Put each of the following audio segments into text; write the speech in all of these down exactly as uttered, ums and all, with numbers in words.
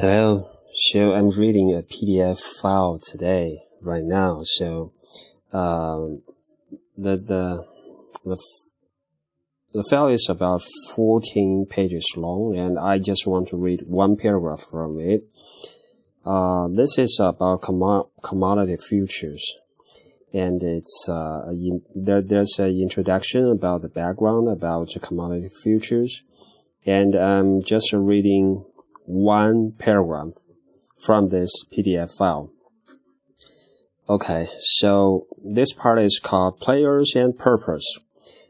Hello, so I'm reading a P D F file today, right now. So, um, the the the the file is about fourteen pages long, and I just want to read one paragraph from it. Uh, this is about commo commodity futures, and it's uh in, there. There's an introduction about the background about the commodity futures, and I'm just reading one paragraph from this P D F file. Okay, so this part is called Players and Purpose.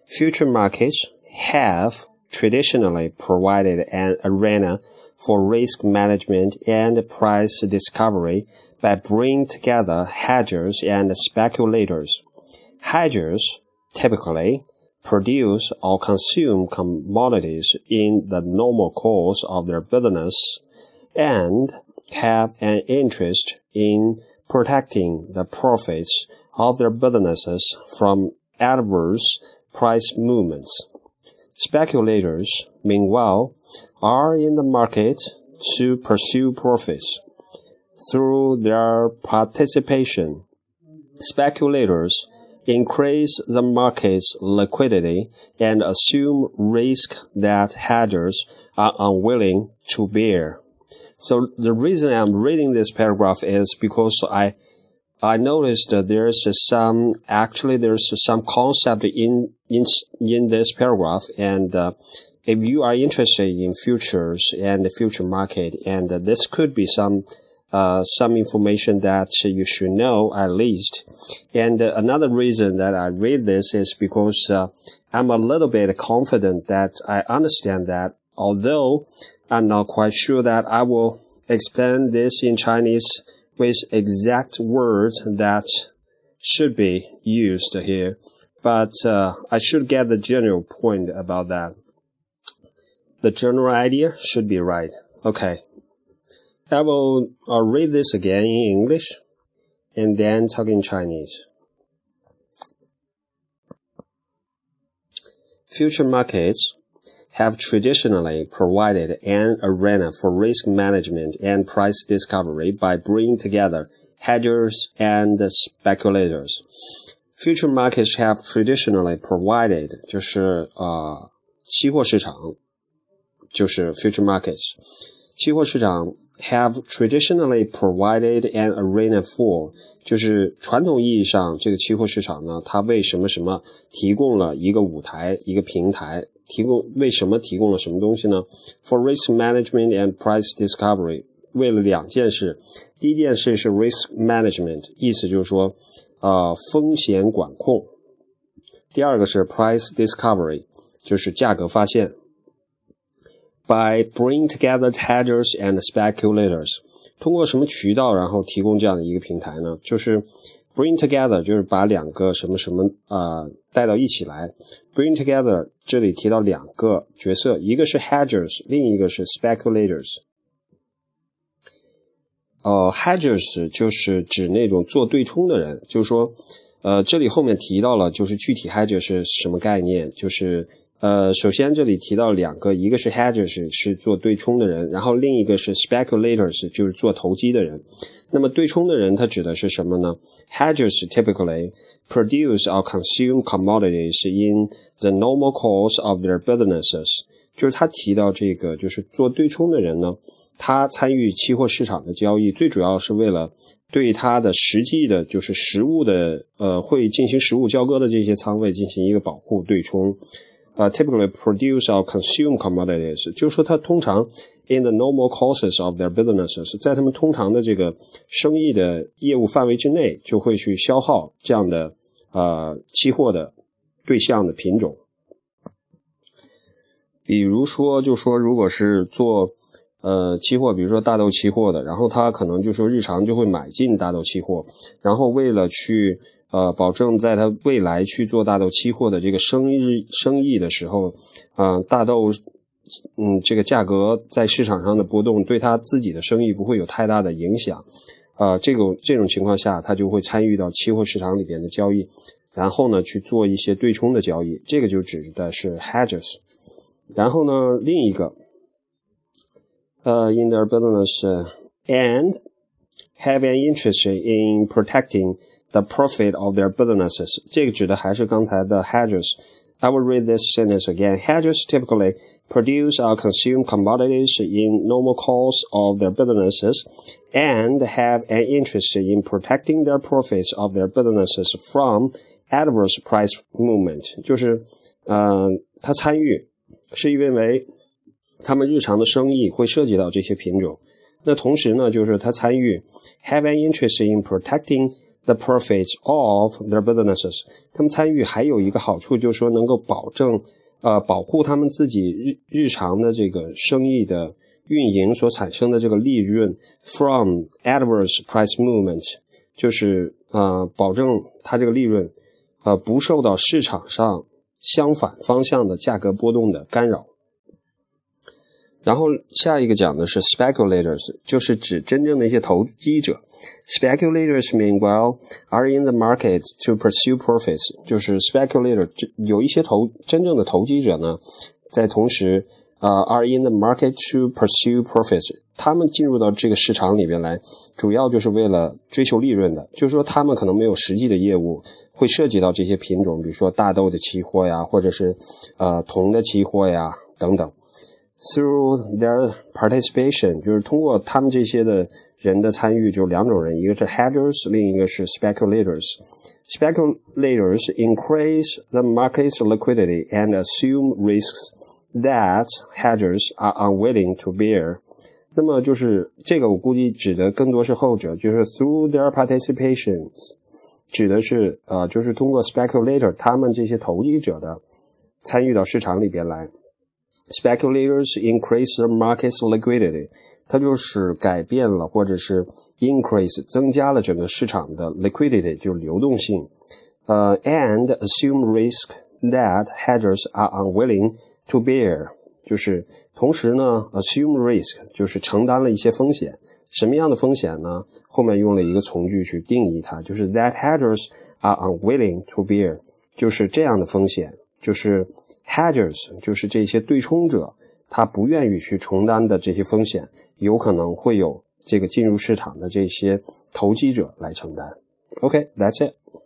Future markets have traditionally provided an arena for risk management and price discovery by bringing together hedgers and speculators. Hedgers typically produce or consume commodities in the normal course of their business and have an interest in protecting the profits of their businesses from adverse price movements. Speculators, meanwhile, are in the market to pursue profits. Through their participation, speculators increase the market's liquidity and assume risk that hedgers are unwilling to bear. So the reason I'm reading this paragraph is because I I noticed that there's some actually there's some concept in in in this paragraph, and uh, if you are interested in futures and the future market, and uh, this could be some Uh, some information that you should know at least. And uh, another reason that I read this is because uh, I'm a little bit confident that I understand that, although I'm not quite sure that I will explain this in Chinese with exact words that should be used here. But uh, I should get the general point about that. The general idea should be right. Okay. I will I'll read this again in English and then talk in Chinese. Future markets have traditionally provided an arena for risk management and price discovery by bringing together hedgers and speculators. Future markets have traditionally provided 就是呃期货市场就是 future markets. 期货市场 have traditionally provided an arena for 就是传统意义上这个期货市场呢，它为什么什么提供了一个舞台一个平台，提供为什么提供了什么东西呢 for risk management and price discovery， 为了两件事，第一件事是 risk management， 意思就是说呃风险管控，第二个是 price discovery， 就是价格发现。By bringing together hedgers and speculators， 通过什么渠道然后提供这样的一个平台呢，就是 bring together 就是把两个什么什么呃带到一起来， bring together 这里提到两个角色，一个是 hedgers， 另一个是 speculators。 呃 hedgers 就是指那种做对冲的人，就是说呃这里后面提到了就是具体 hedgers 是什么概念，就是呃，首先这里提到两个，一个是 hedgers 是做对冲的人，然后另一个是 speculators 就是做投机的人。那么对冲的人它指的是什么呢？ Hedgers typically produce or consume commodities in the normal course of their businesses， 就是他提到这个就是做对冲的人呢，他参与期货市场的交易最主要是为了对他的实际的就是实物的呃会进行实物交割的这些仓位进行一个保护对冲。Uh, typically produce or consume commodities， 就是说它通常 in the normal courses of their businesses， 在他们通常的这个生意的业务范围之内就会去消耗这样的呃期货的对象的品种。比如说就说如果是做呃期货，比如说大豆期货的，然后他可能就说日常就会买进大豆期货，然后为了去呃，保证在他未来去做大豆期货的这个生意生意的时候，嗯、呃，大豆，嗯，这个价格在市场上的波动对他自己的生意不会有太大的影响，呃，这种这种情况下，他就会参与到期货市场里边的交易，然后呢去做一些对冲的交易，这个就指的是 hedges。然后呢，另一个， uh, in their business uh, and have an interest in protecting the profit of their businesses. 这个指的还是刚才的 hedges. I will read this sentence again. Hedges typically produce or consume commodities in normal course of their businesses and have an interest in protecting their profits of their businesses from adverse price movement. 就是呃，他参与是因为他们日常的生意会涉及到这些品种。那同时呢，就是他参与 have an interest in protecting the profits of their businesses. 他们参与还有一个好处，就是说能够保证呃保护他们自己日日常的这个生意的运营所产生的这个利润 from adverse price movement， 就是呃保证它这个利润呃不受到市场上相反方向的价格波动的干扰。然后下一个讲的是 speculators， 就是指真正的一些投机者。Speculators meanwhile are in the market to pursue profits， 就是 speculator 有一些投真正的投机者呢，在同时呃、uh, are in the market to pursue profits， 他们进入到这个市场里边来，主要就是为了追求利润的。就是说他们可能没有实际的业务会涉及到这些品种，比如说大豆的期货呀，或者是呃铜的期货呀等等。Through their participation， 就是通过他们这些的人的参与，就两种人，一个是 hedgers， 另一个是 speculators。Speculators increase the market's liquidity and assume risks that hedgers are unwilling to bear。 那么就是这个我估计指的更多是后者，就是 through their participations， 指的是呃，就是通过 speculator 他们这些投机者的参与到市场里边来。Speculators increase the market's liquidity， 它就是改变了或者是 increase 增加了整个市场的 liquidity， 就是流动性。呃、uh, and assume risk that hedgers are unwilling to bear， 就是同时呢 assume risk 就是承担了一些风险。什么样的风险呢？后面用了一个从句去定义它，就是 that hedgers are unwilling to bear， 就是这样的风险，就是 hedgers 就是这些对冲者他不愿意去承担的这些风险，有可能会有这个进入市场的这些投机者来承担。 OK, that's it.